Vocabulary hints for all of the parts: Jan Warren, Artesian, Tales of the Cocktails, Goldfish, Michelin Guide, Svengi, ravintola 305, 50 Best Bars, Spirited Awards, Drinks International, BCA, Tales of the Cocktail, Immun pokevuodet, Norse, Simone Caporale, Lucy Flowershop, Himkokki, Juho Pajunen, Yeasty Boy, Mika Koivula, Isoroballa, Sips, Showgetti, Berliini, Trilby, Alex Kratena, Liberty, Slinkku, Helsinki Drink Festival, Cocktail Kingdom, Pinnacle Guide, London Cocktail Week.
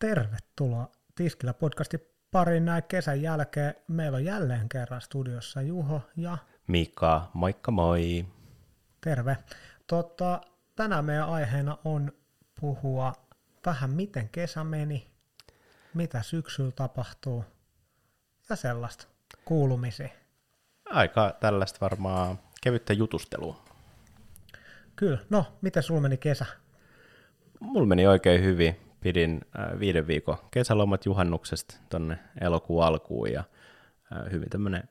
Tervetuloa Tiskillä podcastin pariin näin kesän jälkeen. Meillä on jälleen kerran studiossa Juho ja Mika. Moikka moi. Terve. Tänään meidän aiheena on puhua vähän miten kesä meni, mitä syksyllä tapahtuu ja sellaista kuulumisia. Aika tällaista varmaan kevyttä jutustelua. Kyllä. No, miten sulla meni kesä? Mulla meni oikein hyvin. Pidin 5 viikon kesälomat juhannuksesta tonne elokuun alkuun ja hyvin tämmönen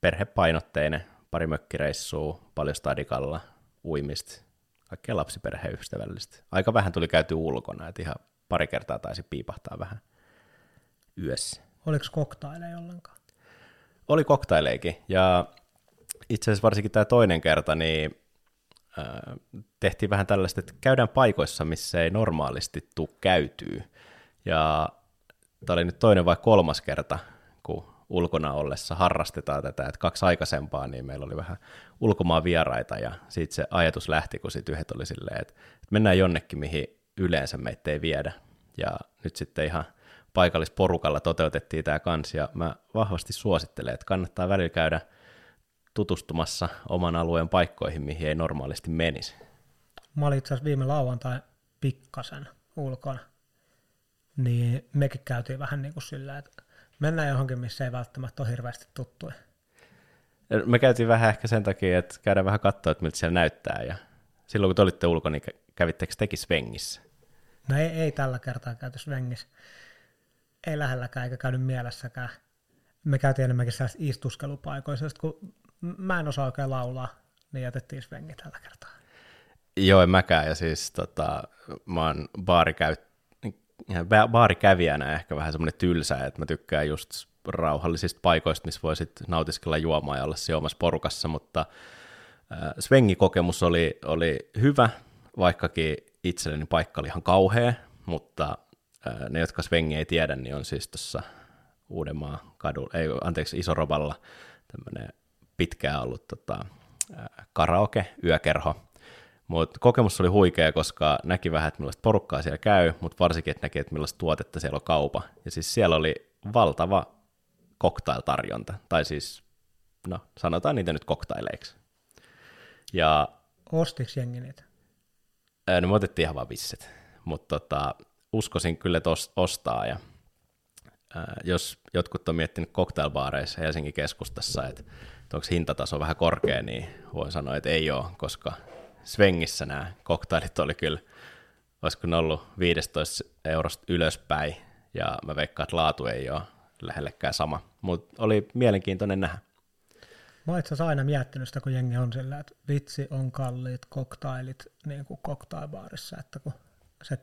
perhepainotteinen, pari mökkireissua, paljon stadikalla, uimista, kaikkea lapsiperheystävällistä. Aika vähän tuli käyty ulkona, että ihan pari kertaa taisi piipahtaa vähän yössä. Oliko koktaileja ollenkaan? Oli koktaileikin ja itse asiassa varsinkin tämä toinen kerta, niin tehtiin vähän tällaista, että käydään paikoissa, missä ei normaalisti tule käytyä. Ja tämä oli nyt toinen vai kolmas kerta, kun ulkona ollessa harrastetaan tätä, että 2 aikaisempaa, niin meillä oli vähän ulkomaan vieraita, ja siitä se ajatus lähti, kun siitä yhdet oli silleen, että mennään jonnekin, mihin yleensä meitä ei viedä. Ja nyt sitten ihan paikallisporukalla toteutettiin tämä kanssa, ja mä vahvasti suosittelen, että kannattaa välillä käydä tutustumassa oman alueen paikkoihin, mihin ei normaalisti menisi. Mä olin itse asiassa viime lauantain pikkasen ulkona, niin mekin käytiin vähän niin kuin sillä, että mennään johonkin, missä ei välttämättä ole hirveästi tuttuja. Me käytiin vähän ehkä sen takia, että käydään vähän katsoa, että miltä siellä näyttää, ja silloin kun te olitte ulkona, niin kävittekö tekin Svengissä? No ei tällä kertaa käyty Svengissä. Ei lähelläkään eikä käynyt mielessäkään. Me käytiin enemmänkin sellaista istuskelupaikoista, kun mä en osaa oikein laulaa, niin jätettiin Svengi tällä kertaa. Joo, en mäkään, ja siis mä oon baarikävijänä ehkä vähän semmoinen tylsä, että mä tykkään just rauhallisista paikoista, missä voi sitten nautiskella juomaa ja olla siinä omassa porukassa, mutta Svengi-kokemus oli hyvä, vaikkakin itselleni paikka oli ihan kauhea, mutta ne, jotka Svengi ei tiedä, niin on siis tuossa Uudenmaan Isoroballa tämmöinen pitkään ollut karaoke, yökerho, mutta kokemus oli huikea, koska näki vähän, että millaista porukkaa siellä käy, mutta varsinkin, että näki, että millaista tuotetta siellä on kaupa. Ja siis siellä oli valtava cocktail-tarjonta, tai siis, no sanotaan niitä nyt cocktaileiksi. Ja ostiko jengi niitä? No me otettiin ihan vaan bisset, mutta uskoisin kyllä, että ostaa. Ja jos jotkut on miettinyt cocktailbaareissa Helsingin keskustassa, että onko hintataso vähän korkea, niin voin sanoa, että ei ole, koska Svengissä nämä koktailit oli kyllä, olisiko ne ollut 15 eurosta ylöspäin, ja mä veikkaan, että laatu ei ole lähellekään sama, mutta oli mielenkiintoinen nähdä. Mä oon itse asiassa aina miettinyt sitä, kun jengi on sillä, että vitsi on kalliit koktailit niin kuin cocktailbaarissa, että kun se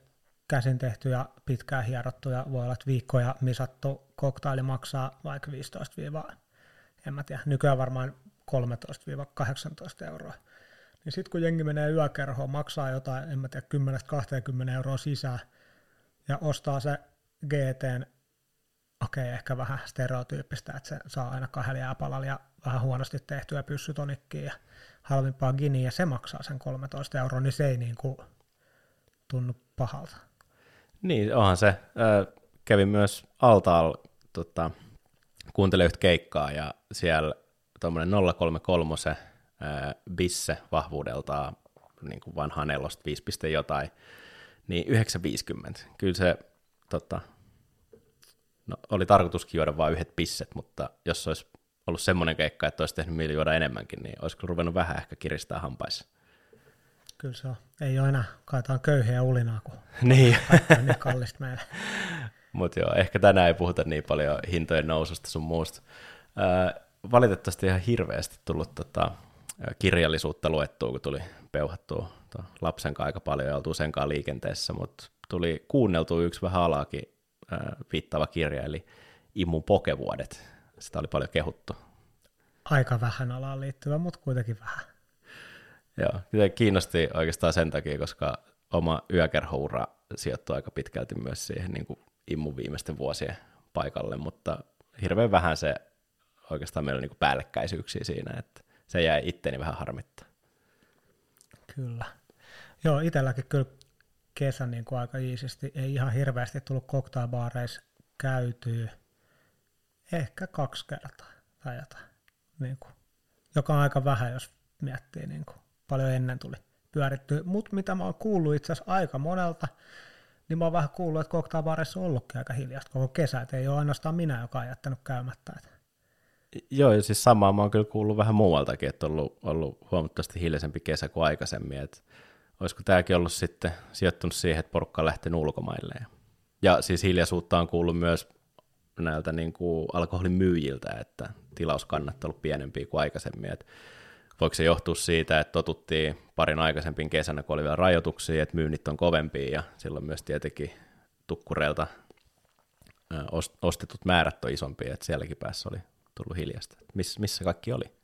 käsin tehty ja pitkään hierottu ja voi olla, että viikkoja misattu koktaili maksaa vaikka 15-, en mä tiedä, nykyään varmaan 13-18 euroa. Niin sit kun jengi menee yökerhoon, maksaa jotain, en mä tiedä, 10-20 euroa sisään ja ostaa se GT:n, okei, ehkä vähän stereotyyppistä, että se saa aina 2 jääpalalla ja vähän huonosti tehtyä pyssytonikkiä ja halvimpaa giniä ja se maksaa sen 13 euroa, niin se ei niinku tunnu pahalta. Niin, onhan se. Kävin myös altaalla kuuntelin yhtä keikkaa, ja siellä tuommoinen 033 bisse vahvuudeltaan niin kuin vanhaa 4:stä 5.jotain, niin 9.50. Kyllä se oli tarkoituskin juoda vain yhdet bisset, mutta jos olisi ollut semmoinen keikka, että olisi tehnyt mieli juoda enemmänkin, niin olisi kyllä ruvennut vähän ehkä kiristää hampaissa. Kyllä se on. Ei ole enää, kaitaan köyhiä ulinaa, kun niin. Kaikki on niin kallista meille. Mutta joo, ehkä tänään ei puhuta niin paljon hintojen noususta sun muusta. Valitettavasti ihan hirveästi tullut kirjallisuutta luettua, kun tuli peuhattua lapsen kanssa aika paljon ja oltu senkaan liikenteessä, mutta tuli kuunneltua yksi vähän alaakin viittaava kirja, eli Immun pokevuodet. Sitä oli paljon kehuttu. Aika vähän alaan liittyvä, mutta kuitenkin vähän. Joo, se kiinnosti oikeastaan sen takia, koska oma yökerhoura sijoittui aika pitkälti myös siihen niin kuin Immun viimeisten vuosien paikalle, mutta hirveän vähän se oikeastaan meillä on niin kuin päällekkäisyyksiä siinä, että se jäi itteni vähän harmittaa. Kyllä. Joo, itselläkin kyllä kesä niin kuin aika iisisti. Ei ihan hirveästi tullut cocktailbaareissa käytyä. Ehkä 2 kertaa tai jotain. Niin kuin, joka on aika vähän, jos miettii niin kuin, paljon ennen tuli pyörittyä. Mutta mitä mä oon kuullut itse asiassa aika monelta, niin mä oon vähän kuullut, että cocktailbaareissa on ollutkin aika hiljaista koko kesä. Et ei ole ainoastaan minä, joka on jättänyt käymättä. Joo, ja siis samaa mä oon kyllä kuullut vähän muualtakin, että on ollut huomattavasti hiljaisempi kesä kuin aikaisemmin. Et olisiko tämäkin ollut sitten sijoittunut siihen, että porukka on lähtenyt ulkomaille. Ja siis hiljaisuutta on kuullut myös näiltä niin kuin alkoholin myyjiltä, että tilauskannat on ollut pienempiä kuin aikaisemmin. Et voiko se johtua siitä, että totuttiin parin aikaisempiin kesänä, kun oli vielä rajoituksia, että myynnit on kovempia ja silloin myös tietenkin tukkureilta ostetut määrät on isompia, että sielläkin päässä oli tullut hiljasta. Missä kaikki oli?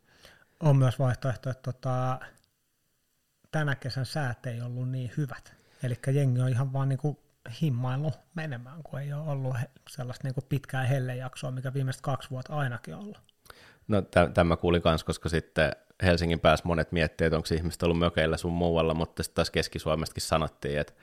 On myös vaihtoehto, että tänä kesän säät ei ollut niin hyvät. Eli jengi on ihan vaan niinku himmaillut menemään, kun ei ole ollut sellaista niinku pitkää hellejaksoa, mikä viimeiset 2 vuotta ainakin on ollut. No tämä kuulin myös, koska sitten Helsingin päässä monet miettivät, että onko ihmiset ollut mökeillä sun muualla, mutta sitten taas Keski-Suomestakin sanottiin, että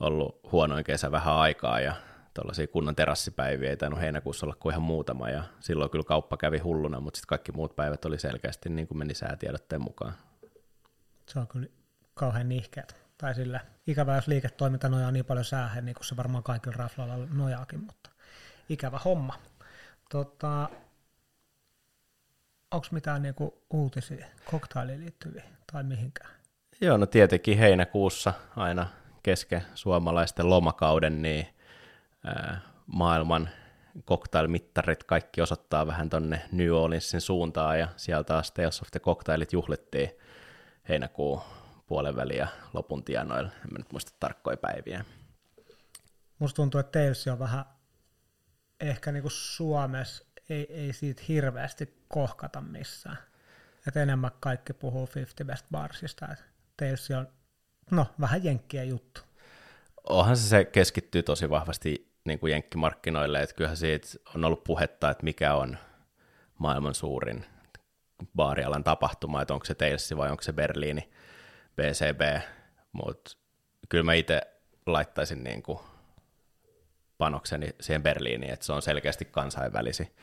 on ollut huonoin kesä vähän aikaa ja tuollaisia kunnan terassipäiviä ei tainnut heinäkuussa olla kuin ihan muutama, ja silloin kyllä kauppa kävi hulluna, mutta sitten kaikki muut päivät oli selkeästi niin kuin meni säätiedotteen mukaan. Se on kyllä kauhean nihkeät, tai sillä ikävä, jos liiketoiminta nojaa niin paljon säähän, niin kuin se varmaan kaikilla rafloilla nojaakin, mutta ikävä homma. Onko mitään niin kuin uutisia koktailiin liittyviä tai mihinkään? Joo, no tietenkin heinäkuussa aina kesken suomalaisten lomakauden, niin maailman cocktailmittarit kaikki osoittaa vähän tonne New Orleansin suuntaan, ja sieltä taas Tales of the Cocktailit juhlittiin heinäkuun puolenväliin ja lopun tienoilla. En mä nyt muista tarkkoja päiviä. Musta tuntuu, että Tales on vähän ehkä niinku Suomessa ei siitä hirveästi kohkata missään. Et enemmän kaikki puhuu 50 Best Barsista. Tales on vähän jenkkiä juttu. Onhan se keskittyy tosi vahvasti niin kuin jenkkimarkkinoille, että kyllähän siitä on ollut puhetta, että mikä on maailman suurin baarialan tapahtuma, että onko se Tales vai onko se Berliini, PCB, mutta kyllä mä itse laittaisin niin kuin panokseni siihen Berliiniin, että se on selkeästi kansainvälisi.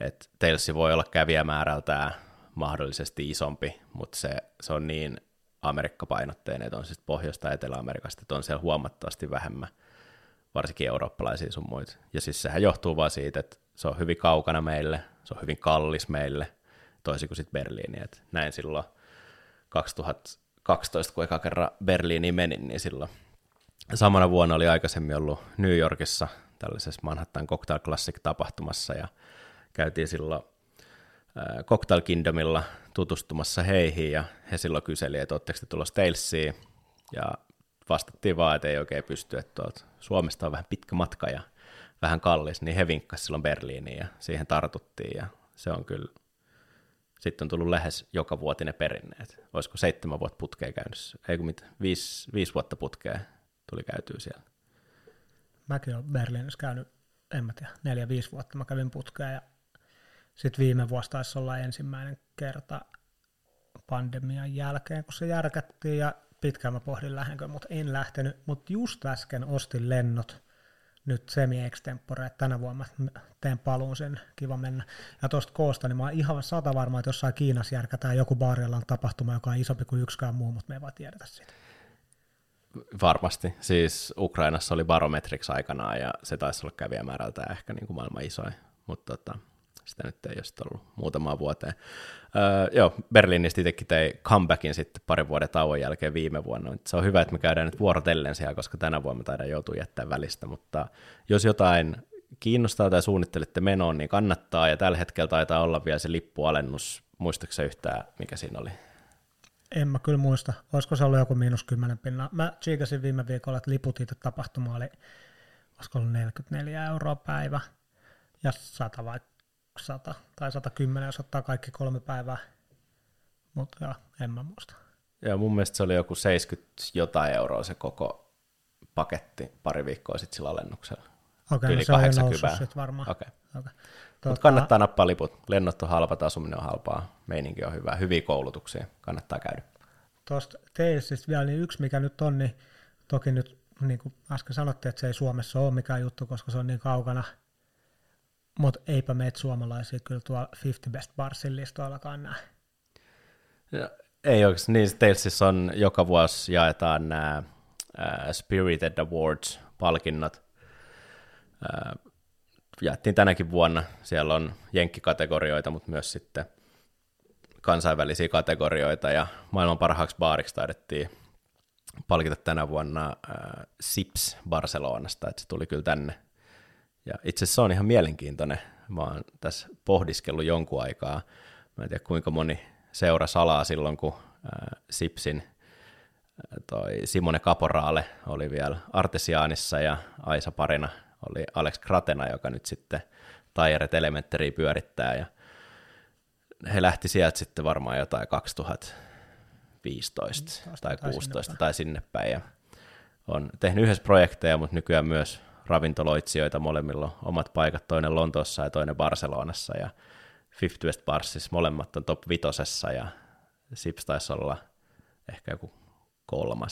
Et Tales voi olla kävijämäärältään mahdollisesti isompi, mutta se on niin Amerikka-painotteinen, että on siis Pohjois- tai Etelä-Amerikasta, että on siellä huomattavasti vähemmän, varsinkin eurooppalaisia sun muita. Ja siis sehän johtuu vaan siitä, että se on hyvin kaukana meille, se on hyvin kallis meille, toisin kuin sitten Berliini. Et näin silloin 2012, kun eka kerran Berliiniin menin, niin silloin samana vuonna oli aikaisemmin ollut New Yorkissa tällaisessa Manhattan Cocktail Classic -tapahtumassa, ja käytiin silloin Cocktail Kingdomilla tutustumassa heihin, ja he silloin kyseli, että ootteko te tulossa Talesiin, ja vastattiin vaan, että ei oikein pysty, että Suomesta on vähän pitkä matka ja vähän kallis, niin he vinkkasivat silloin Berliiniin, ja siihen tartuttiin, ja se on kyllä, sitten on tullut lähes joka vuotinen perinne, että olisiko 7 vuotta putkea käynyt, ei kun mitään, 5 vuotta putkea tuli käytyä siellä. Mäkin olen Berliinissä käynyt, en mä tiedä, 4-5 vuotta mä kävin putkea, ja sitten viime vuosi taisi olla ensimmäinen kerta pandemian jälkeen, kun se järkättiin, ja pitkään mä pohdin lähdenkö, mutta en lähtenyt. Mutta just äsken ostin lennot nyt semi-extempore, että tänä vuonna teen paluun sen, kiva mennä. Ja tuosta koosta, niin mä oon ihan 100 varma, että jossain Kiinassa järkätään joku baarialan tapahtuma, joka on isompi kuin yksikään muu, mutta me ei vaan tiedetä sitä. Varmasti. Siis Ukrainassa oli barometriksi aikanaan, ja se taisi olla kävijämäärältään ehkä niin kuin maailman isoin, mutta sitä nyt ei ole ollut muutamaan vuoteen. Berliinistä itsekin tein comebackin sitten parin vuoden tauon jälkeen viime vuonna. Se on hyvä, että me käydään nyt vuorotellen siellä, koska tänä vuonna me taidaan joutua jättämään välistä, mutta jos jotain kiinnostaa tai suunnittelette menoon, niin kannattaa, ja tällä hetkellä taitaa olla vielä se lippualennus. Muistatko yhtään, mikä siinä oli? En mä kyllä muista. Olisiko se ollut joku -10%? Mä tsiikasin viime viikolla, että liput itse tapahtuma oli, olisiko ollut 44 € päivä ja 100 vai 100 tai 110, jos ottaa kaikki 3 päivää, mutta en mä muista. Ja mun mielestä se oli joku 70 € se koko paketti pari viikkoa sitten sillä alennuksella. Okei, yli no se 80 on noussut varmaan. Okay. Mutta kannattaa nappaa liput. Lennot on halpa, asuminen on halpaa, meininki on hyvää, hyviä koulutuksia, kannattaa käydä. Tuosta teistä siis vielä niin yksi, mikä nyt on, niin toki nyt niin kuin äsken sanottiin, että se ei Suomessa ole mikään juttu, koska se on niin kaukana, mutta eipä meitä suomalaisia kyllä tuolla 50 Best Barsin listoillakaan näe. Ei oikeastaan, niin Talesissa on joka vuosi jaetaan nämä Spirited Awards-palkinnot. Jaettiin tänäkin vuonna, siellä on jenkkikategorioita, mutta myös sitten kansainvälisiä kategorioita, ja maailman parhaaksi baariksi taidettiin palkita tänä vuonna Sips Barcelonasta, että se tuli kyllä tänne. Ja itse asiassa se on ihan mielenkiintoinen, mä oon tässä pohdiskellut jonkun aikaa, mä en tiedä kuinka moni seurasi alaa silloin, kun Sipsin toi Simone Caporale oli vielä Artesianissa, ja Aisa parina oli Alex Kratena, joka nyt sitten Taijeret Elementteriä pyörittää, ja he lähti sieltä sitten varmaan jotain 2015 tai 16 tai sinne päin, ja on tehnyt yhdessä projekteja, mutta nykyään myös ravintoloitsijoita, molemmilla on omat paikat, toinen Lontoossa ja toinen Barcelonassa, ja 50 Best Barsissa molemmat on top 5, ja Sips taisi olla ehkä joku 3.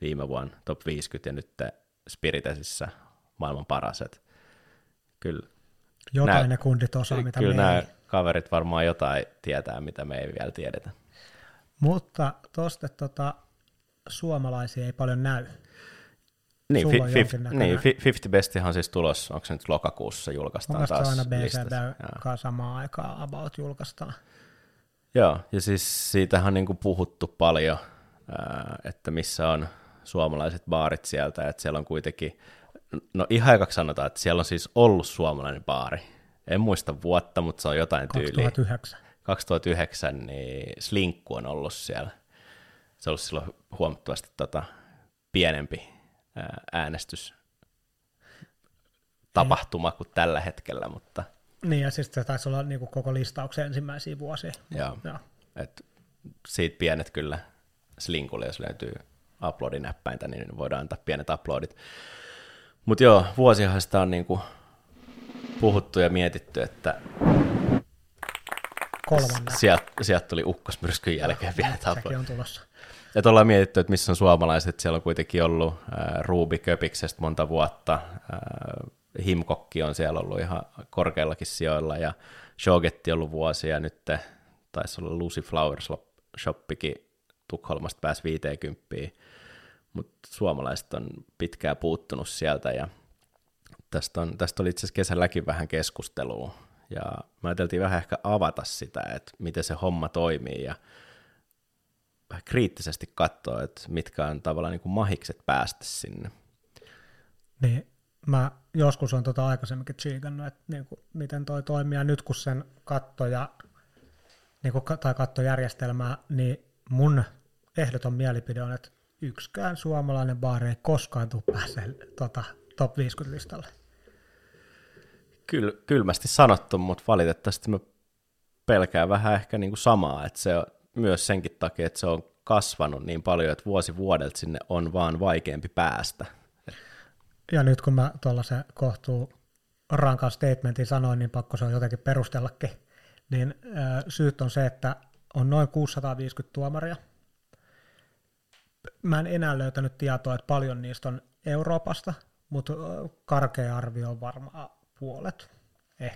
viime vuonna top 50, ja nyt Spiritesissä maailman paraset. Kyllä. Jotain nämä, ne kundit osaa, mitä kyllä me nämä ei. Kaverit varmaan jotain tietää, mitä me ei vielä tiedetä. Mutta tuosta suomalaisia ei paljon näy. Niin, 50 Bestihan siis tulos, onko se nyt lokakuussa julkaistaan taas aina BCB samaan aikaan about julkaistaan. Joo, ja siis siitähän on niinku puhuttu paljon, että missä on suomalaiset baarit sieltä, että siellä on kuitenkin, no ihan ekaksi sanotaan, että siellä on siis ollut suomalainen baari. En muista vuotta, mutta se on jotain tyyliä. 2009, niin Slinkku on ollut siellä. Se on ollut silloin huomattavasti pienempi äänestystapahtuma niin kuin tällä hetkellä. Mutta niin, ja siis se taisi olla niin kuin koko listauksen ensimmäisiä vuosia. Joo, joo. Et siitä pienet kyllä Slinkulle, jos löytyy uploadinäppäintä, niin voidaan antaa pienet uploadit. Mutta joo, vuosiahan sitä on niinku puhuttu ja mietitty, että sieltä tuli ukkosmyrskyn jälkeen pienet aploidit. Ja ollaan mietitty, että missä on suomalaiset, siellä on kuitenkin ollut Ruubi Köpiksestä monta vuotta, Himkokki on siellä ollut ihan korkeallakin sijoilla, ja Showgetti on ollut vuosia, nyt taisi olla Lucy Flowershoppikin Tukholmasta pääsi 50, mutta suomalaiset on pitkään puuttunut sieltä, ja tästä oli itse asiassa kesälläkin vähän keskustelua, ja me ajateltiin vähän ehkä avata sitä, että miten se homma toimii, ja vähän kriittisesti katsoa, että mitkä on tavallaan niin kuin mahikset päästä sinne. Niin, mä joskus on aikaisemminkin tsiikannut, että niin kuin, miten toi toimii, ja nyt kun sen kattojärjestelmää, niin mun ehdoton mielipide on, että yksikään suomalainen baari ei koskaan tule pääsee top 50-listalle. Kylmästi sanottu, mutta valitettavasti mä pelkään vähän ehkä niinku samaa, että se on myös senkin takia, että se on kasvanut niin paljon, että vuosi vuodelta sinne on vaan vaikeampi päästä. Ja nyt kun mä tuollaisen kohtuu rankan statementin sanoin, niin pakko se on jotenkin perustellakin, niin syyt on se, että on noin 650 tuomaria. Mä en enää löytänyt tietoa, että paljon niistä on Euroopasta, mutta karkea arvio on varmaan puolet.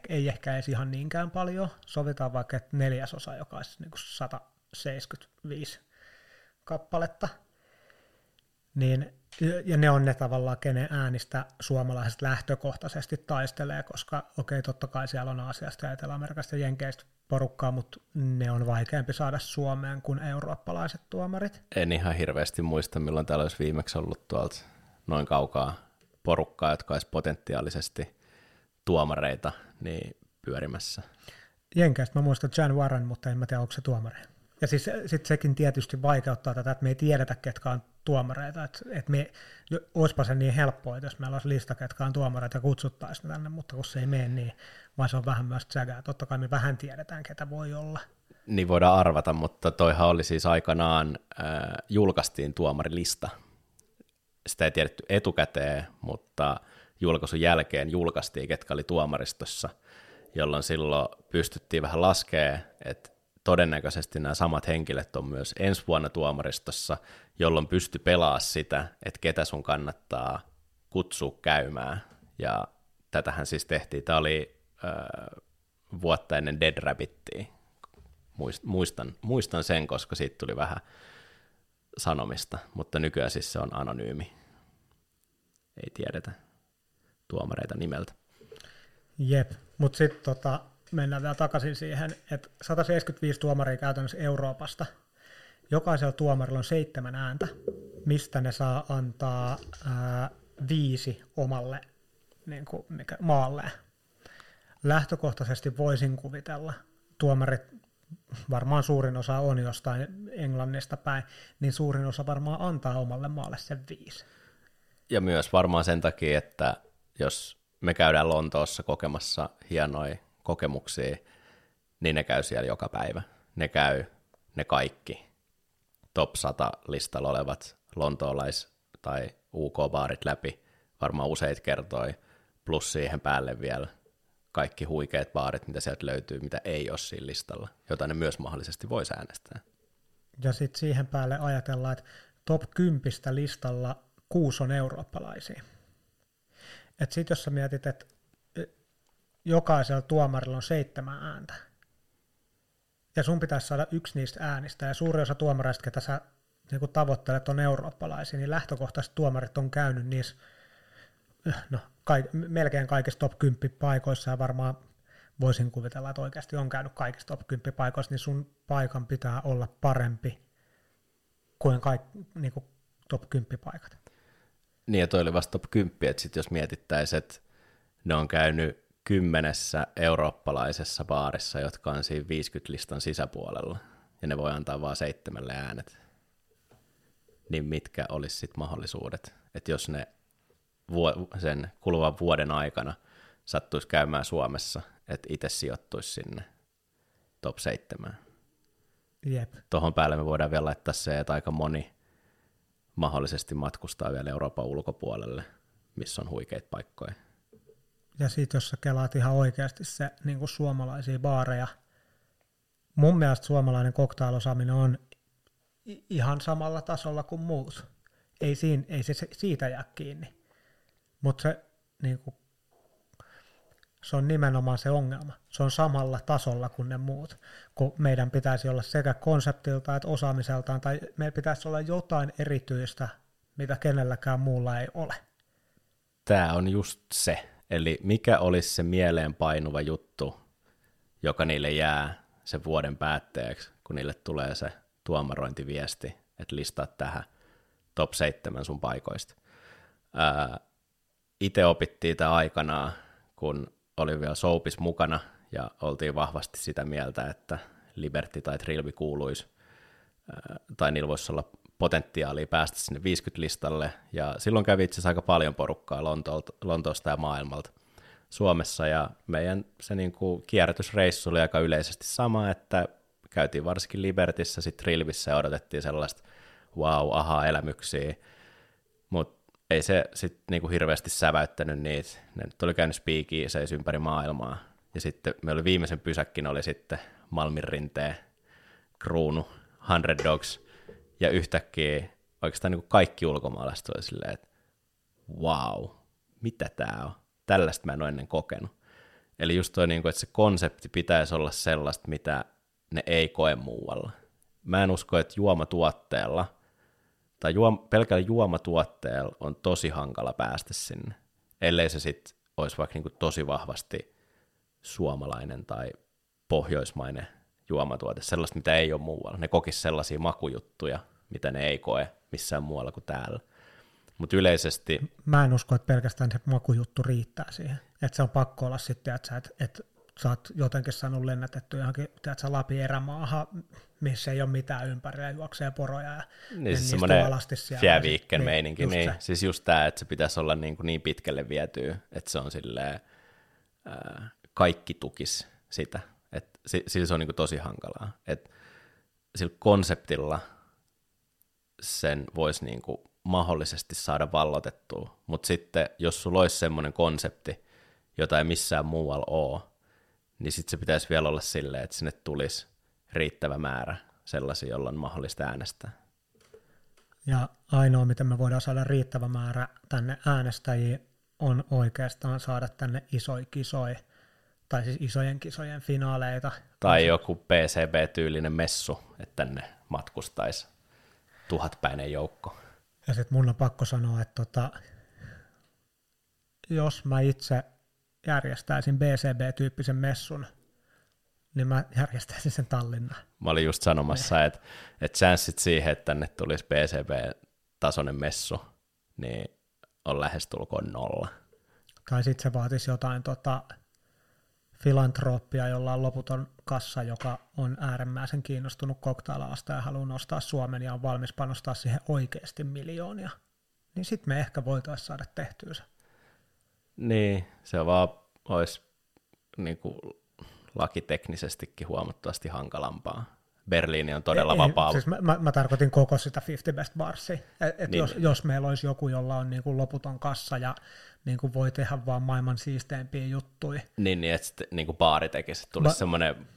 Ei ehkä edes ihan niinkään paljon. Sovitaan vaikka, että 1/4 jokaisessa niin 175 kappaletta. Niin, ja ne on ne tavallaan, kenen äänistä suomalaiset lähtökohtaisesti taistelee, koska okei, totta kai siellä on Aasiasta ja Etelä-Amerikasta ja Jenkeistä porukkaa, mutta ne on vaikeampi saada Suomeen kuin eurooppalaiset tuomarit. En ihan hirveästi muista, milloin täällä olisi viimeksi ollut tuolta noin kaukaa porukkaa, jotka olisi potentiaalisesti tuomareita niin pyörimässä. Jenkeistä mä muistan Jan Warren, mutta en mä tiedä, onko se tuomari. Ja siis sit sekin tietysti vaikeuttaa tätä, että me ei tiedetä, ketkä on tuomareita. Et me, olisipa se niin helppoa, että jos meillä olisi lista, ketkä on tuomareita ja kutsuttaisiin tänne, mutta kun se ei mene niin, vaan se on vähän myös tsägää. Totta kai me vähän tiedetään, ketä voi olla. Niin voidaan arvata, mutta toihan oli siis aikanaan, julkaistiin tuomarilista. Sitä ei tiedetty etukäteen, mutta julkaisun jälkeen julkaistiin, ketkä oli tuomaristossa, jolloin silloin pystyttiin vähän laskemaan, että todennäköisesti nämä samat henkilöt on myös ensi vuonna tuomaristossa, jolloin pysty pelaamaan sitä, että ketä sun kannattaa kutsua käymään. Ja tätähän siis tehtiin, tämä oli vuotta ennen Dead Rabbitia. Muistan sen, koska siitä tuli vähän sanomista, mutta nykyään siis se on anonyymi. Ei tiedetä tuomareita nimeltä. Jep, mutta sitten mennään vielä takaisin siihen, että 175 tuomaria käytännössä Euroopasta. Jokaisella tuomarilla on 7 ääntä, mistä ne saa antaa 5 omalle niin kuin maalleen. Lähtökohtaisesti voisin kuvitella, tuomarit varmaan suurin osa on jostain Englannista päin, niin suurin osa varmaan antaa omalle maalle sen 5. Ja myös varmaan sen takia, että jos me käydään Lontoossa kokemassa hienoja kokemuksia, niin ne käy siellä joka päivä. Ne käy ne kaikki top 100 listalla olevat lontoolais- tai UK-baarit läpi, varmaan useita kertoi, plus siihen päälle vielä kaikki huikeat baarit, mitä sieltä löytyy, mitä ei ole siinä listalla, jota ne myös mahdollisesti voisi äänestää. Ja sitten siihen päälle ajatellaan, että top 10 listalla 6 on eurooppalaisia. Että sitten jos sä mietit, että jokaisella tuomarilla on 7 ääntä, ja sun pitäisi saada yksi niistä äänistä, ja suurin osa tuomareista, ketä sä niin tavoittelet, on eurooppalaisia, niin lähtökohtaisesti tuomarit on käynyt niissä melkein kaikissa top 10 paikoissa, ja varmaan voisin kuvitella, että oikeasti on käynyt kaikissa top 10 paikoissa, niin sun paikan pitää olla parempi kuin niin kuin top 10 paikat. Niin, ja toi oli vasta top 10, että sit jos mietittäisiin, että ne on käynyt 10 eurooppalaisessa baarissa, jotka on siinä 50-listan sisäpuolella, ja ne voi antaa vaan 7 äänet, niin mitkä olisi sit mahdollisuudet, että jos ne sen kuluvan vuoden aikana sattuisi käymään Suomessa, että itse sijoittuisi sinne top 7. Jep. Tuohon päälle me voidaan vielä laittaa se, että aika moni mahdollisesti matkustaa vielä Euroopan ulkopuolelle, missä on huikeita paikkoja. Ja sitten jos sä kelaat ihan oikeasti se niin kuin suomalaisia baareja, mun mielestä suomalainen koktailosaaminen on ihan samalla tasolla kuin muut. Ei se siitä jää kiinni, mutta se, niin kuin, se on nimenomaan se ongelma. Se on samalla tasolla kuin ne muut, kun meidän pitäisi olla sekä konseptilta että osaamiseltaan, tai meillä pitäisi olla jotain erityistä, mitä kenelläkään muulla ei ole. Tämä on just se. Eli mikä olisi se mieleenpainuva juttu, joka niille jää sen vuoden päätteeksi, kun niille tulee se tuomarointiviesti, että listaa tähän top 7 sun paikoista. Itse opittiin tämä aikanaan, kun olin vielä Soapissa mukana, ja oltiin vahvasti sitä mieltä, että Liberty tai Trilby kuuluisi, tai niillä voisi olla potentiaalia päästä sinne 50-listalle, ja silloin kävi itse asiassa aika paljon porukkaa Lontoosta ja maailmalta Suomessa, ja meidän se niin kuin kierrätysreissu oli aika yleisesti sama, että käytiin varsinkin Libertissä, sitten Trilbissä, ja odotettiin sellaista wow-aha-elämyksiä, mutta ei se sitten niinku hirveästi säväyttänyt niitä. Ne nyt oli käynyt speakeaseissa ympäri maailmaa, ja sitten meillä oli viimeisen pysäkkin oli sitten Malmin rinteen kruunu, 100 dogs, ja yhtäkkiä oikeastaan niin kuin kaikki ulkomaalaiset oli silleen, että wow, mitä tää on? Tällaista mä en ole ennen kokenut. Eli just toi, niin kuin, että se konsepti pitäisi olla sellaista, mitä ne ei koe muualla. Mä en usko, että juomatuotteella, tai pelkällä juomatuotteella on tosi hankala päästä sinne, ellei se sitten olisi vaikka niin kuin tosi vahvasti suomalainen tai pohjoismainen juomatuote, sellaista, mitä ei ole muualla. Ne kokisi sellaisia makujuttuja, mitä ne ei koe missään muualla kuin täällä. Mutta yleisesti... Mä en usko, että pelkästään se makujuttu riittää siihen. Että se on pakko olla sitten, että sä oot jotenkin saanut lennätetty johonkin, tiedätkö, Lapin erämaahan, missä ei ole mitään ympärillä, juoksee poroja ja niin siis semmoinen fjäviikken meininki. Niin, siis just tämä, että se pitäisi olla niin pitkälle vietyä, että se on silleen, kaikki tukisi sitä. Sillä se on niin tosi hankalaa, että sillä konseptilla sen voisi niin mahdollisesti saada vallotettua, mutta sitten jos sulla olisi semmoinen konsepti, jota ei missään muualla ole, niin sitten se pitäisi vielä olla silleen, että sinne tulisi riittävä määrä sellaisia, joilla on mahdollista äänestää. Ja ainoa, miten me voidaan saada riittävä määrä tänne äänestäjiä, on oikeastaan saada tänne isoja kisoja, tai siis isojen kisojen finaaleita. Tai joku PCB-tyylinen messu, että tänne matkustaisi 1000-päinen joukko. Ja sitten mun on pakko sanoa, että jos mä itse järjestäisin BCB-tyyppisen messun, niin mä järjestäisin sen Tallinnaan. Mä olin just sanomassa, että chanssit siihen, että tänne tulisi PCB-tasoinen messu, niin on lähestulkoon 0. Tai sitten se vaatisi jotain filantrooppia, jolla on loputon kassa, joka on äärimmäisen kiinnostunut koktailasta ja haluaa nostaa Suomen ja on valmis panostaa siihen oikeasti miljoonia. Niin sitten me ehkä voitaisiin saada tehtyä se. Niin, se vaan olisi niinku lakiteknisestikin huomattavasti hankalampaa. Berliini on todella vapaa. Siis mä tarkoitin koko sitä 50 Best Barsia. Niin. Jos meillä olisi joku, jolla on niinku loputon kassa ja niinku voi tehdä vaan maailman siisteimpiä juttuja. Niin että sitten niinku baari tekisi. Tulisi semmoinen,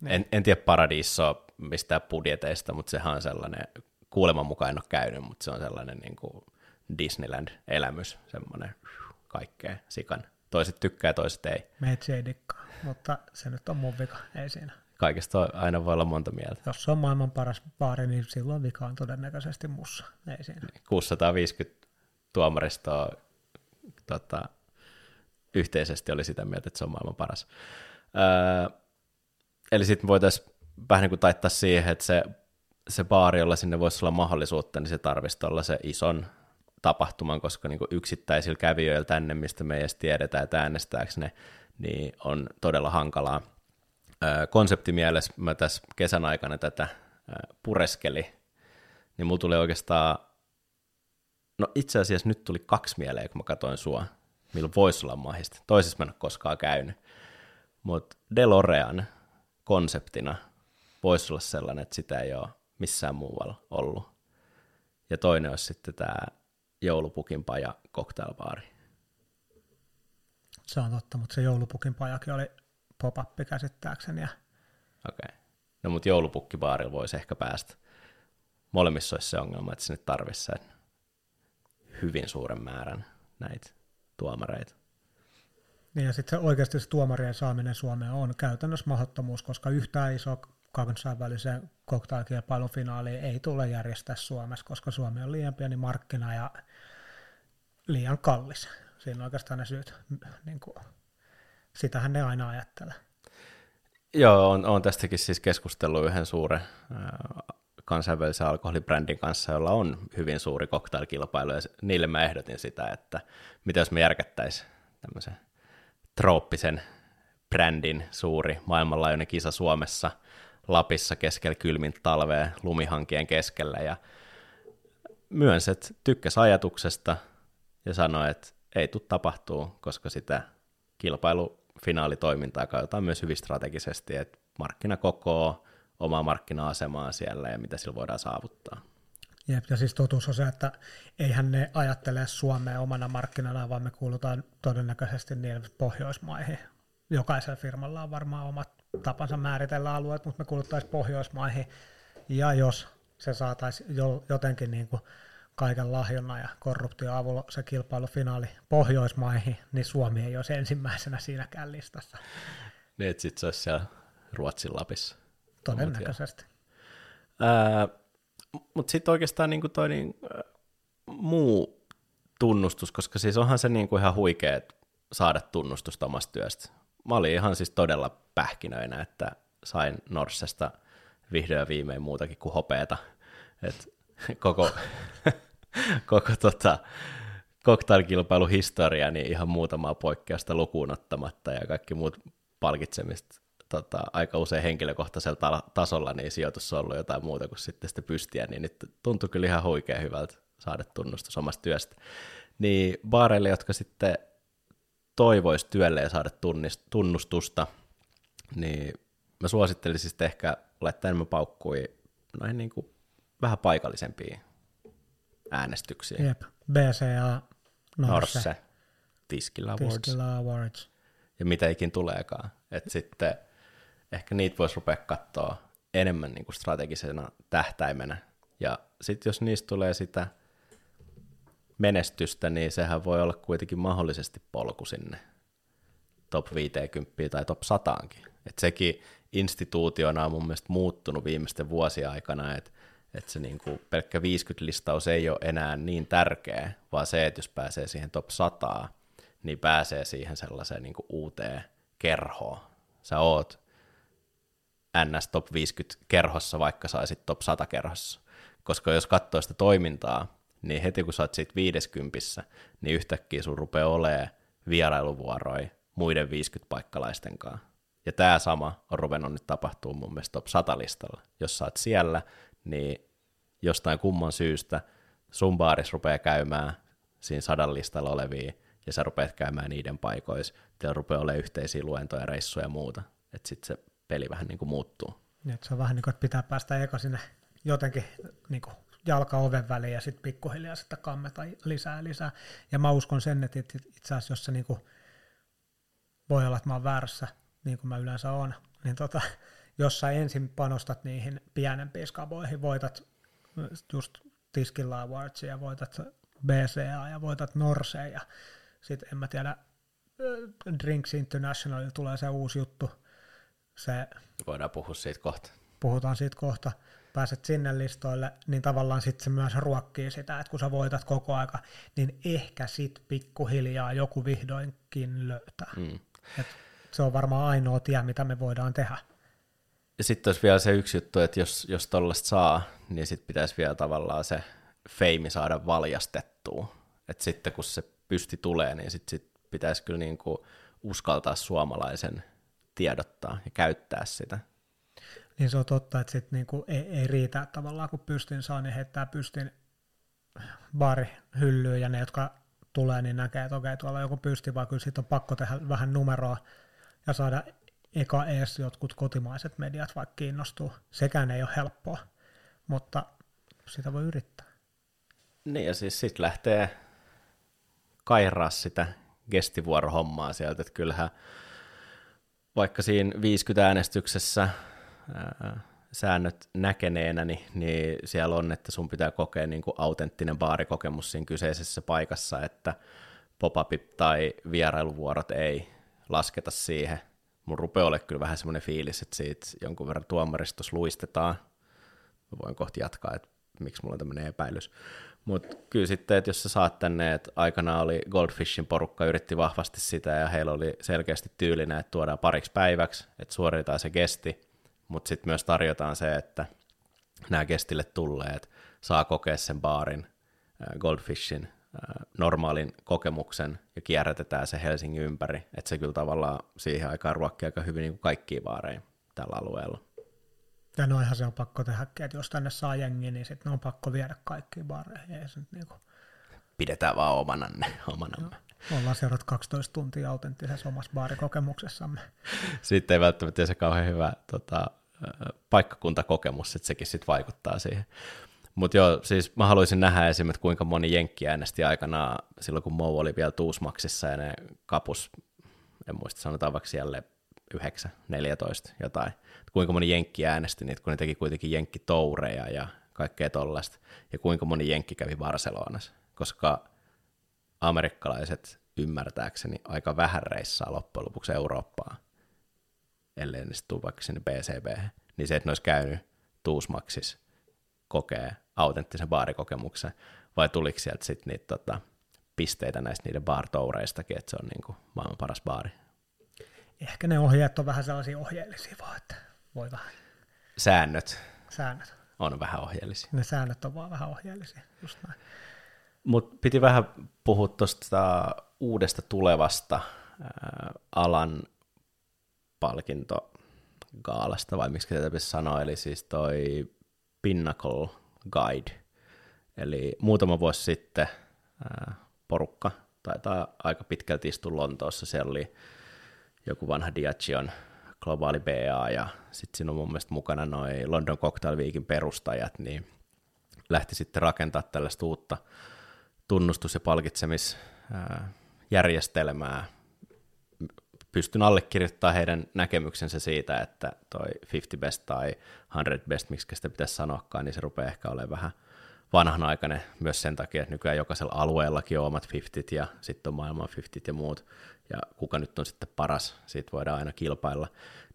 niin. en tiedä Paradiso mistään budjeteista, mutta sehän on sellainen, kuuleman mukaan en ole käynyt, mutta se on sellainen niinku Disneyland-elämys, semmoinen kaikkea sikan. Toiset tykkää, toiset ei. Meitsi ei dikkaa, mutta se nyt on mun vika, ei siinä. Kaikesta aina voi olla monta mieltä. Jos se on maailman paras baari, niin silloin vika on todennäköisesti mussa, ei siinä. 650 tuomaristoa yhteisesti oli sitä mieltä, että se on maailman paras. Eli sitten voitaisiin vähän niin kuin taittaa siihen, että se baari, jolla sinne voisi olla mahdollisuutta, niin se tarvitsisi olla se ison tapahtuman, koska niin kuin yksittäisillä kävijöillä tänne, mistä me ei edes tiedetään, että äänestääkö ne, niin on todella hankalaa. Konseptimielessä mä tässä kesän aikana tätä pureskelin, niin mulla tuli oikeastaan, itse asiassa nyt tuli 2 mieleen, kun mä katsoin sua, milloin voisi olla mahdollista. Toisessa mä en ole koskaan käynyt, mutta DeLorean konseptina voisi olla sellainen, että sitä ei ole missään muualla ollut. Ja toinen olisi sitten tämä joulupukin paja cocktailbaari. Se on totta, mutta se joulupukin pajakin oli pop-up käsittääkseni. Okei. No mutta joulupukkibaarilla voisi ehkä päästä. Molemmissa olisi se ongelma, että sinne tarvitsisi hyvin suuren määrän näitä tuomareita. Niin ja sitten oikeasti se tuomarien saaminen Suomeen on käytännössä mahdottomuus, koska yhtään iso kansainvälisen cocktailkilpailun finaali ei tule järjestää Suomessa, koska Suomi on liian pieni markkina ja liian kallis. Siinä oikeastaan ne syyt, niin kuin, sitähän ne aina ajattelee. Joo, on tästäkin siis keskustellut yhden suuren kansainvälisen alkoholibrändin kanssa, jolla on hyvin suuri cocktailkilpailu, ja niille mä ehdotin sitä, että mitä jos me järkättäisiin tämmöisen trooppisen brändin suuri maailmanlaajuinen kisa Suomessa, Lapissa keskellä kylmintä talvea, lumihankien keskellä, ja myönset tykkäsi ajatuksesta ja sanoi, että ei tule tapahtuu, koska sitä kilpailufinaalitoimintaa katsotaan myös hyvin strategisesti, että markkina kokoo omaa markkina-asemaa siellä ja mitä sillä voidaan saavuttaa. Jep, ja siis totuus on se, että eihän ne ajattele Suomea omana markkinana, vaan me kuulutaan todennäköisesti niille Pohjoismaihin. Jokaisella firmalla on varmaan omat tapansa määritellä alueet, mutta me kuluttaisiin Pohjoismaihin, ja jos se saataisiin jotenkin niin kuin kaiken lahjona ja korruption avulla se kilpailufinaali Pohjoismaihin, niin Suomi ei olisi ensimmäisenä siinäkään listassa. Niin, että sitten se olisi siellä Ruotsin Lapissa. Todennäköisesti. Mutta sitten oikeastaan niinku toi muu tunnustus, koska siis onhan se niinku ihan huikea saada tunnustusta omasta työstä. Mä olin ihan siis todella pähkinöinä, että sain Norsesta vihdoin viimein muutakin kuin hopeata. Et koko cocktailkilpailuhistoria niin ihan muutamaa poikkeusta lukuun ottamatta ja kaikki muut palkitsemista aika usein henkilökohtaisella tasolla, niin sijoitus on ollut jotain muuta kuin sitten sitä pystiä, niin nyt tuntui kyllä ihan huikean hyvältä saada tunnustus omasta työstä. Niin baareille, jotka sitten toivoisi työlleen saada tunnustusta, niin mä suosittelisin sitten ehkä laittaa enemmän paukkuja noihin niin kuin vähän paikallisempiin äänestyksiin. Jep, BCA, Norse, Tiskillä Awards. Ja mitä ikin tuleekaan. Että sitten ehkä niitä voisi rupea katsoa enemmän niin kuin strategisena tähtäimenä. Ja sitten jos niistä tulee sitä menestystä, niin sehän voi olla kuitenkin mahdollisesti polku sinne top 50 tai top 100-ankin. Et sekin instituutiona on mun mielestä muuttunut viimeisten vuosien aikana, että se niinku pelkkä 50-listaus ei ole enää niin tärkeä, vaan se, että jos pääsee siihen top 100, niin pääsee siihen sellaiseen niinku uuteen kerhoon. Sä oot NS top 50 kerhossa, vaikka saisit top 100 kerhossa. Koska jos katsoo sitä toimintaa, niin heti kun sä oot siitä 50, niin yhtäkkiä sun rupeaa olemaan vierailuvuoroja muiden 50-paikkalaisten kanssa. Ja tämä sama on ruvennut nyt tapahtumaan mun mielestä top 100-listalla. Jos sä oot siellä, niin jostain kumman syystä sun baaris rupeaa käymään siinä 100 listalla olevia, ja sä rupeat käymään niiden paikoissa, teillä rupeaa olemaan yhteisiä luentoja, reissuja ja muuta. Että sitten se peli vähän niin kuin muuttuu. Ja se on vähän niin kuin, että pitää päästä eka sinne jotenkin niin kuin jalka oven väliin, ja sitten pikkuhiljaa sitten kammetaan lisää. Ja mä uskon sen, että itse asiassa jos se niin kuin voi olla, että mä oon väärässä, niin kuin mä yleensä oon, niin jos sä ensin panostat niihin pienempiin skaboihin, voitat just Tiskilla Awardsia ja voitat BCA ja voitat Norse ja sitten en mä tiedä, Drinks International tulee se uusi juttu. Se, voidaan puhua siitä kohta. Puhutaan siitä kohta. Pääset sinne listoille, niin tavallaan sitten se myös ruokkii sitä, että kun sä voitat koko aika, niin ehkä sit pikkuhiljaa joku vihdoinkin löytää. Mm. Se on varmaan ainoa tie, mitä me voidaan tehdä. Ja sitten olisi vielä se yksi juttu, että jos tollaista saa, niin sitten pitäisi vielä tavallaan se feimi saada valjastettua. Että sitten kun se pysti tulee, niin sitten pitäisi kyllä niinku uskaltaa suomalaisen tiedottaa ja käyttää sitä. Niin se on totta, että sitten niinku ei riitä tavallaan, kun pystin saa, niin heittää pystin baarihyllyyn ja ne, jotka tulee, niin näkee, että okei, tuolla on joku pysti, vaan kyllä siitä on pakko tehdä vähän numeroa ja saada eka ees jotkut kotimaiset mediat vaikka kiinnostuu. Sekään ei ole helppoa, mutta sitä voi yrittää. Niin ja siis sit lähtee kairaa sitä gestivuorohommaa sieltä, että kyllähän vaikka siinä 50-äänestyksessä säännöt näkeneenä, niin siellä on, että sun pitää kokea niin kuin autenttinen baarikokemus siinä kyseisessä paikassa, että pop-upit tai vierailuvuorot ei lasketa siihen. Mun rupeaa olemaan kyllä vähän semmoinen fiilis, että siitä jonkun verran tuomaristossa luistetaan. Mä voin kohta jatkaa, että miksi mulla on tämmöinen epäilys. Mutta kyllä sitten, että jos sä saat tänne, että aikanaan oli Goldfishin porukka, yritti vahvasti sitä ja heillä oli selkeästi tyylinä, että tuodaan pariksi päiväksi, että suoritaan se gesti, mutta sitten myös tarjotaan se, että nämä gestille tulleet saa kokea sen baarin, Goldfishin, normaalin kokemuksen ja kierrätetään se Helsingin ympäri, että se kyllä tavallaan siihen aikaan ruokkii aika hyvin niin kuin kaikkia baareja tällä alueella. Ja noihan se on pakko tehdä, että jos tänne saa jengi, niin sitten on pakko viedä kaikkiin baareihin. Niinku pidetään vaan omanamme. No, ollaan seurat 12 tuntia autenttisessa omassa baarikokemuksessamme. Sitten ei välttämättä se kauhean hyvä paikkakuntakokemus, että sekin sitten vaikuttaa siihen. Mutta joo, siis mä haluaisin nähdä esimerkiksi, kuinka moni jenkki äänesti aikanaan silloin, kun Mou oli vielä Tuusmaksissa ja ne kapus, en muista sanotaan vaikka siellä 9, 14 jotain, kuinka moni jenkki äänesti niitä, kun ne teki kuitenkin jenkkitoureja ja kaikkea tollaista, ja kuinka moni jenkki kävi Barcelonassa, koska amerikkalaiset ymmärtääkseni aika vähän reissaa loppujen lopuksi Eurooppaan, ellei ne sitten tule vaikka sinne PCB, niin se, että ne olisi käynyt Tuusmaksissa kokee autenttisen baarikokemuksen, vai tuliko sieltä sitten niitä pisteitä näistä niiden baartoureistakin, että se on niinku maailman paras baari? Ehkä ne ohjeet on vähän sellaisia ohjeellisia vaan, että voi vähän. Säännöt. On vähän ohjeellisia. Ne säännöt on vaan vähän ohjeellisia, just näin. Mut piti vähän puhua tuosta uudesta tulevasta alan palkintogaalasta, vai miksi tätä pitäisi sanoa, eli siis toi Pinnacle Guide, eli muutama vuosi sitten porukka taitaa aika pitkälti istua Lontoossa, siellä oli joku vanha Diageon globaali BA ja sitten siinä on mun mielestä mukana noi London Cocktail Weekin perustajat, niin lähti sitten rakentaa tällaista uutta tunnustus- ja palkitsemisjärjestelmää pystyn allekirjoittamaan heidän näkemyksensä siitä, että toi 50 best tai 100 best, miksi sitä pitäisi sanoakaan, niin se rupeaa ehkä olemaan vähän vanhanaikainen myös sen takia, että nykyään jokaisella alueellakin on omat 50 ja sitten on maailman 50 ja muut, ja kuka nyt on sitten paras, siitä voidaan aina kilpailla.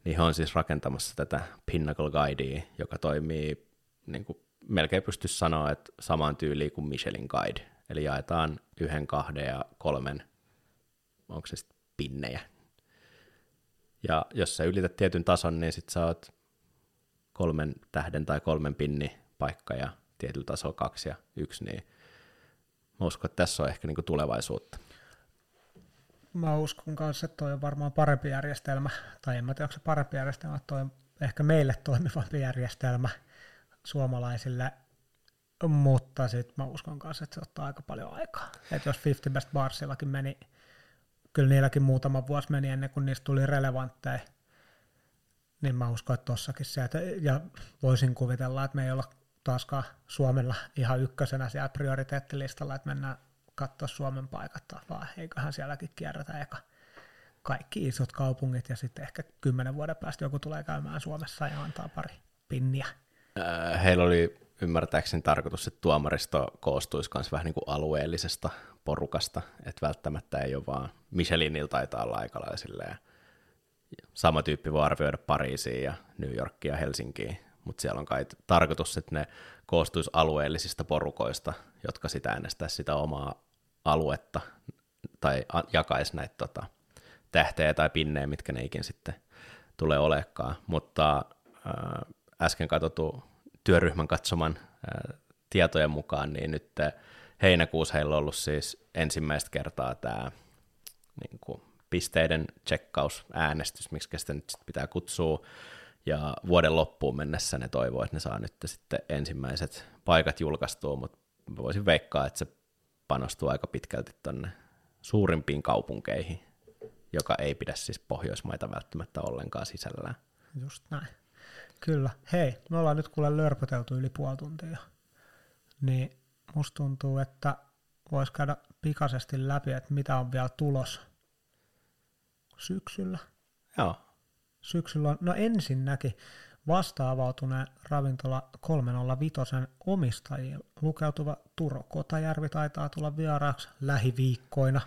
Niin he on siis rakentamassa tätä Pinnacle Guidea, joka toimii, niin kuin melkein pystyisi sanoa, että samaan tyyliin kuin Michelin Guide, eli jaetaan 1, 2 ja 3, onko se sitten pinnejä. Ja jos sä ylität tietyn tason, niin sit sä oot 3 tähden tai 3 pinni paikka ja tietyllä tasolla 2 ja 1, niin mä uskon, että tässä on ehkä niinku tulevaisuutta. Mä uskon kanssa, että toi on varmaan parempi järjestelmä, tai en mä tiedä, onko se parempi järjestelmä, toi on ehkä meille toimivampi järjestelmä suomalaisille, mutta sitten mä uskon kanssa, että se ottaa aika paljon aikaa. Et jos 50 Best Barsillakin meni, kyllä niilläkin muutama vuosi meni ennen kuin niistä tuli relevantteja, niin mä uskon, että tossakin se, ja voisin kuvitella, että me ei olla taaskaan Suomella ihan ykkösenä siellä prioriteettilistalla, että mennään katsoa Suomen paikattaa, vaan eiköhän sielläkin kierrätä eka kaikki isot kaupungit, ja sitten ehkä 10 vuoden päästä joku tulee käymään Suomessa ja antaa pari pinniä. Heillä oli ymmärtääkseni tarkoitus, että tuomaristo koostuisi myös vähän niin kuin alueellisesta porukasta, että välttämättä ei ole vaan Michelinillä taitaa olla aikalaisille. Sama tyyppi voi arvioida Pariisiin ja New Yorkiin ja Helsinkiin, mutta siellä on kai tarkoitus, että ne koostuisi alueellisista porukoista, jotka sitä äänestäisi sitä omaa aluetta tai jakaisi näitä tähtejä tai pinnejä, mitkä ne ikin sitten tulee olekaan. Mutta äsken katsottu työryhmän katsoman tietojen mukaan, niin nyt heinäkuussa heillä on ollut siis ensimmäistä kertaa tämä niin kuin pisteiden tsekkaus, äänestys, miksi sitä nyt sit pitää kutsua, ja vuoden loppuun mennessä ne toivoo, että ne saa nyt sitten ensimmäiset paikat julkaistua, mutta voisin veikkaa, että se panostuu aika pitkälti tuonne suurimpiin kaupunkeihin, joka ei pidä siis Pohjoismaita välttämättä ollenkaan sisällään. Just näin. Kyllä. Hei, me ollaan nyt kuule lörpötelty yli puoli tuntia, niin musta tuntuu, että voisi käydä pikaisesti läpi, että mitä on vielä tulos syksyllä. Joo. Syksyllä on, no ensinnäkin vastaavautuneen ravintola 305 omistajien lukeutuva Turo Kotajärvi taitaa tulla vieraaksi lähiviikkoina.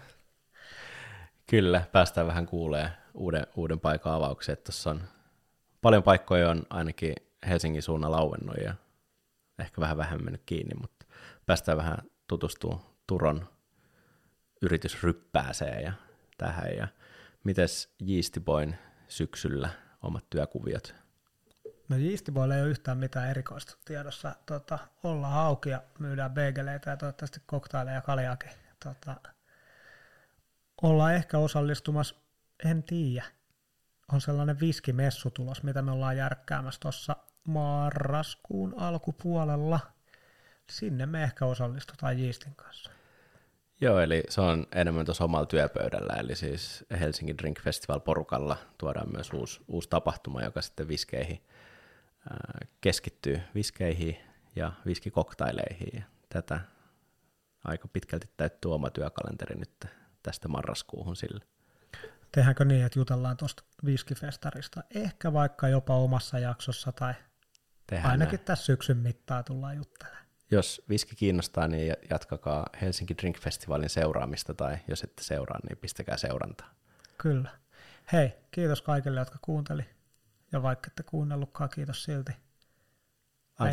Kyllä, päästään vähän kuulee uuden paikan avauksia, että tuossa on paljon paikkoja on ainakin Helsingin suunnalla auennut ja ehkä vähän vähemmän mennyt kiinni, mutta päästään vähän tutustumaan Turon yritysryppääseen ja tähän. Ja mites Yeasty Boyn syksyllä omat työkuviot? No Yeasty Boylla ei ole yhtään mitään erikoista tiedossa. Ollaan auki ja myydään beegeleitä ja toivottavasti koktaileja ja kaljaakin. Ollaan ehkä osallistumassa, en tiedä. On sellainen viskimessu tulos, mitä me ollaan järkkäämässä tuossa marraskuun alkupuolella. Sinne me ehkä osallistutaan Yeastyn kanssa. Joo, eli se on enemmän tuossa omalla työpöydällä, eli siis Helsingin Drink Festival-porukalla tuodaan myös uusi tapahtuma, joka sitten viskeihin keskittyy, viskeihin ja viskikoktaileihin. Tätä aika pitkälti täyttyy oma työkalenteri nyt tästä marraskuuhun sille. Tehdäänkö niin, että jutellaan tuosta viskifestarista ehkä vaikka jopa omassa jaksossa, tai tehdään ainakin näin. Tässä syksyn mittaan tullaan juttelemaan. Jos viski kiinnostaa, niin jatkakaa Helsinki Drink Festivalin seuraamista, tai jos ette seuraa, niin pistäkää seurantaa. Kyllä. Hei, kiitos kaikille, jotka kuunteli. Ja vaikka ette kuunnellutkaan, kiitos silti.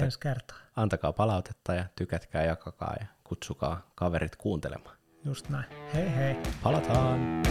Ensi kertaa. Antakaa palautetta ja tykätkää, jakakaa ja kutsukaa kaverit kuuntelemaan. Just näin. Hei hei. Palataan.